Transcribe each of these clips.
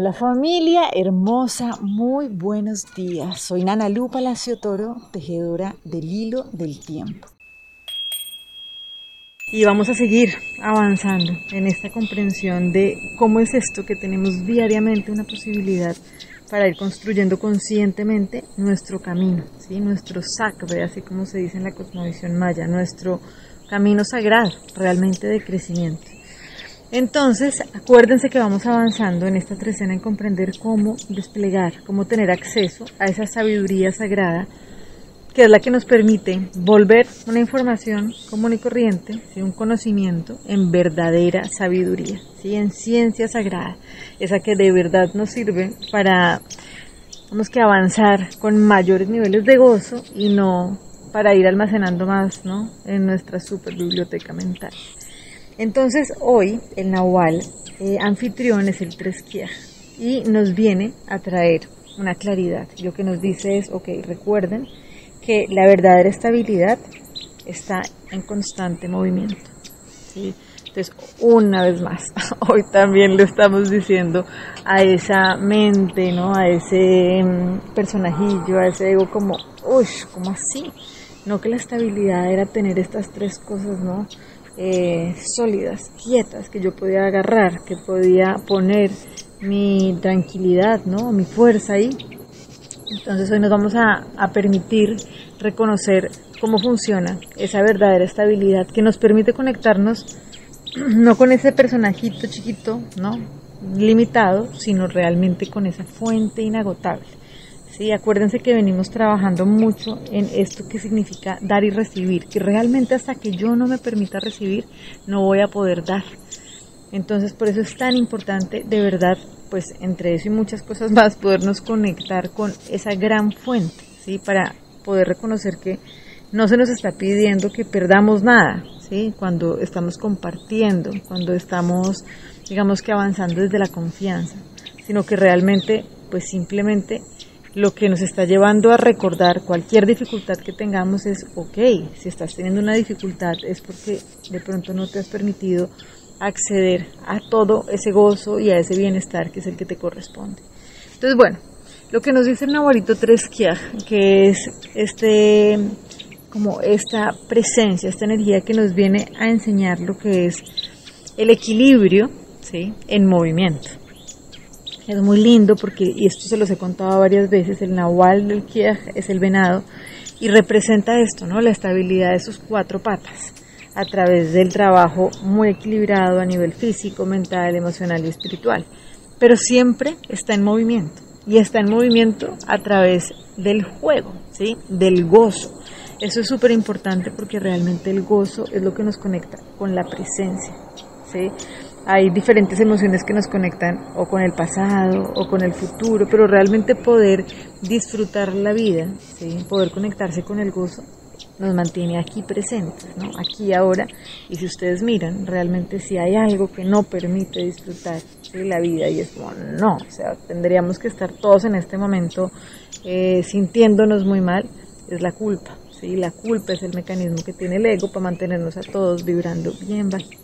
Hola familia hermosa, muy buenos días. Soy Nana Lu Palacio Toro, tejedora del hilo del tiempo. Y vamos a seguir avanzando en esta comprensión de cómo es esto que tenemos diariamente una posibilidad para ir construyendo conscientemente nuestro camino, ¿sí? Nuestro sacbe, así como se dice en la cosmovisión maya, nuestro camino sagrado realmente de crecimiento. Entonces, acuérdense que vamos avanzando en esta trecena en comprender cómo desplegar, cómo tener acceso a esa sabiduría sagrada, que es la que nos permite volver una información común y corriente, ¿sí? Un conocimiento en verdadera sabiduría, ¿sí? En ciencia sagrada, esa que de verdad nos sirve para, vamos, que avanzar con mayores niveles de gozo y no para ir almacenando más, ¿no? En nuestra super biblioteca mental. Entonces hoy el Nahual anfitrión es el tres Kiej y nos viene a traer una claridad. Lo que nos dice es, ok, recuerden que la verdadera estabilidad está en constante movimiento, ¿sí? Entonces una vez más, hoy también le estamos diciendo a esa mente, ¿no? A ese personajillo, a ese ego como, uy, ¿cómo así? No, que la estabilidad era tener estas tres cosas, ¿no? Sólidas, quietas, que yo podía agarrar, que podía poner mi tranquilidad, ¿no? Mi fuerza ahí. Entonces hoy nos vamos a permitir reconocer cómo funciona esa verdadera estabilidad que nos permite conectarnos no con ese personajito chiquito, ¿no? Limitado, sino realmente con esa fuente inagotable. Sí, acuérdense que venimos trabajando mucho en esto que significa dar y recibir, que realmente hasta que yo no me permita recibir, no voy a poder dar. Entonces, por eso es tan importante, de verdad, pues entre eso y muchas cosas más, podernos conectar con esa gran fuente, ¿sí? Para poder reconocer que no se nos está pidiendo que perdamos nada, ¿sí? Cuando estamos compartiendo, cuando estamos, digamos que avanzando desde la confianza, sino que realmente, pues simplemente, lo que nos está llevando a recordar cualquier dificultad que tengamos es, ok, si estás teniendo una dificultad es porque de pronto no te has permitido acceder a todo ese gozo y a ese bienestar que es el que te corresponde. Entonces, bueno, lo que nos dice el Nahualito tres Kiej, que es como esta presencia, esta energía que nos viene a enseñar lo que es el equilibrio, ¿sí? En movimiento. Es muy lindo porque, y esto se los he contado varias veces, el Nahual del Kiej es el venado y representa esto, ¿no? La estabilidad de sus cuatro patas a través del trabajo muy equilibrado a nivel físico, mental, emocional y espiritual. Pero siempre está en movimiento y está en movimiento a través del juego, ¿sí? Del gozo. Eso es súper importante porque realmente el gozo es lo que nos conecta con la presencia, ¿sí? Hay diferentes emociones que nos conectan o con el pasado o con el futuro, pero realmente poder disfrutar la vida, ¿sí? Poder conectarse con el gozo, nos mantiene aquí presentes, ¿no? Aquí ahora. Y si ustedes miran, realmente si hay algo que no permite disfrutar de la vida y es como no, o sea, tendríamos que estar todos en este momento sintiéndonos muy mal, es la culpa, ¿sí? La culpa es el mecanismo que tiene el ego para mantenernos a todos vibrando bien bajito.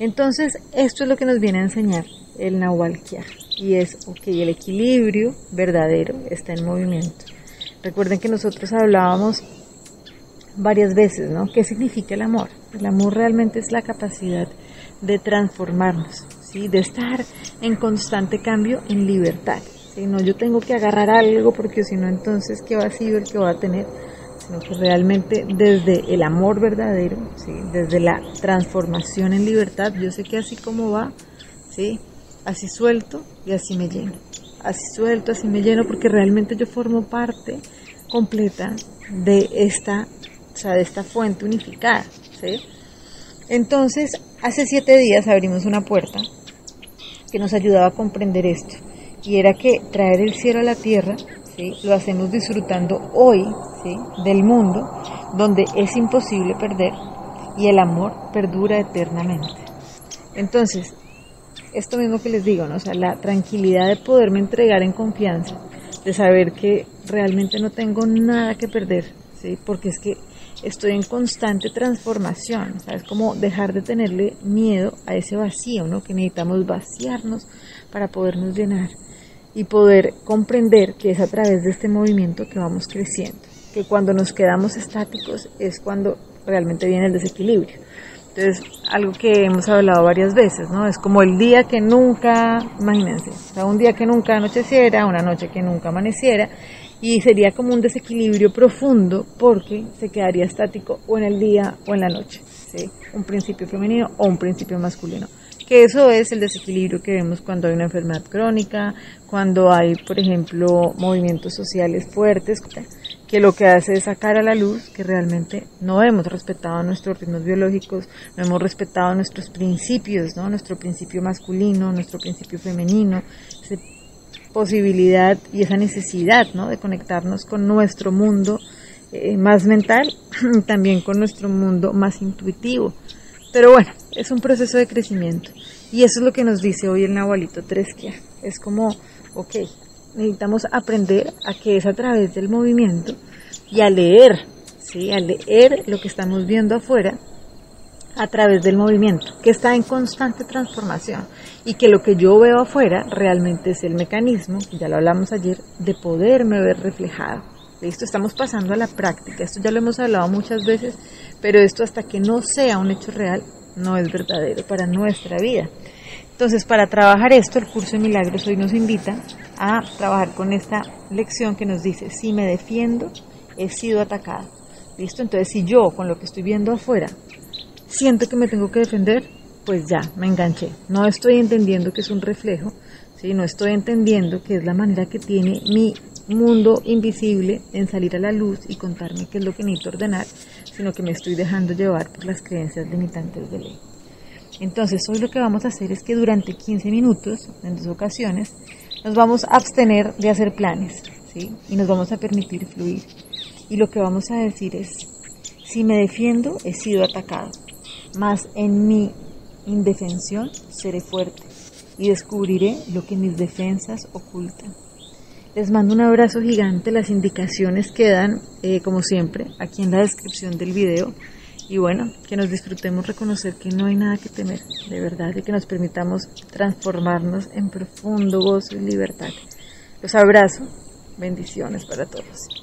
Entonces, esto es lo que nos viene a enseñar el Nahual Kiej, y es, ok, el equilibrio verdadero está en movimiento. Recuerden que nosotros hablábamos varias veces, ¿no? ¿Qué significa el amor? El amor realmente es la capacidad de transformarnos, ¿sí? De estar en constante cambio, en libertad, ¿sí? No, yo tengo que agarrar algo porque si no, entonces, ¿qué vacío el que va a tener? Sino que realmente desde el amor verdadero, ¿sí? Desde la transformación en libertad, yo sé que así como va, ¿sí? Así suelto y así me lleno, así suelto, así me lleno, porque realmente yo formo parte completa de esta, o sea, de esta fuente unificada, ¿sí? Entonces, hace 7 días abrimos una puerta que nos ayudaba a comprender esto, y era que traer el cielo a la tierra, ¿sí? Lo hacemos disfrutando hoy, ¿sí? Del mundo donde es imposible perder y el amor perdura eternamente. Entonces, esto mismo que les digo, ¿no? O sea, la tranquilidad de poderme entregar en confianza, de saber que realmente no tengo nada que perder, ¿sí? Porque es que estoy en constante transformación, ¿sabes? Como dejar de tenerle miedo a ese vacío, ¿no? Que necesitamos vaciarnos para podernos llenar y poder comprender que es a través de este movimiento que vamos creciendo, que cuando nos quedamos estáticos es cuando realmente viene el desequilibrio. Entonces, algo que hemos hablado varias veces, ¿no? Es como el día que nunca, imagínense, o sea, un día que nunca anocheciera, una noche que nunca amaneciera, y sería como un desequilibrio profundo porque se quedaría estático o en el día o en la noche, ¿sí? Un principio femenino o un principio masculino. Que eso es el desequilibrio que vemos cuando hay una enfermedad crónica, cuando hay, por ejemplo, movimientos sociales fuertes, que lo que hace es sacar a la luz que realmente no hemos respetado nuestros ritmos biológicos, no hemos respetado nuestros principios, ¿no? Nuestro principio masculino, nuestro principio femenino, esa posibilidad y esa necesidad, ¿no? De conectarnos con nuestro mundo más mental, también con nuestro mundo más intuitivo. Pero bueno, es un proceso de crecimiento y eso es lo que nos dice hoy el Nahualito Tresquia. Es como, ok, necesitamos aprender a que es a través del movimiento y a leer, ¿sí? A leer lo que estamos viendo afuera a través del movimiento, que está en constante transformación y que lo que yo veo afuera realmente es el mecanismo, ya lo hablamos ayer, de poderme ver reflejado. Listo, estamos pasando a la práctica, esto ya lo hemos hablado muchas veces, pero esto hasta que no sea un hecho real no es verdadero para nuestra vida. Entonces, para trabajar esto, el Curso de Milagros hoy nos invita a trabajar con esta lección que nos dice, si me defiendo, he sido atacado. ¿Listo? Entonces, si yo, con lo que estoy viendo afuera, siento que me tengo que defender, pues ya, me enganché. No estoy entendiendo que es un reflejo, ¿sí? No estoy entendiendo que es la manera que tiene mi mundo invisible en salir a la luz y contarme qué es lo que necesito ordenar, sino que me estoy dejando llevar por las creencias limitantes del ego. Entonces, hoy lo que vamos a hacer es que durante 15 minutos, en 2 ocasiones, nos vamos a abstener de hacer planes, ¿sí? Y nos vamos a permitir fluir. Y lo que vamos a decir es, si me defiendo, he sido atacado, mas en mi indefensión seré fuerte y descubriré lo que mis defensas ocultan. Les mando un abrazo gigante, las indicaciones quedan, como siempre, aquí en la descripción del video. Y bueno, que nos disfrutemos reconocer que no hay nada que temer, de verdad, y que nos permitamos transformarnos en profundo gozo y libertad. Los abrazo, bendiciones para todos.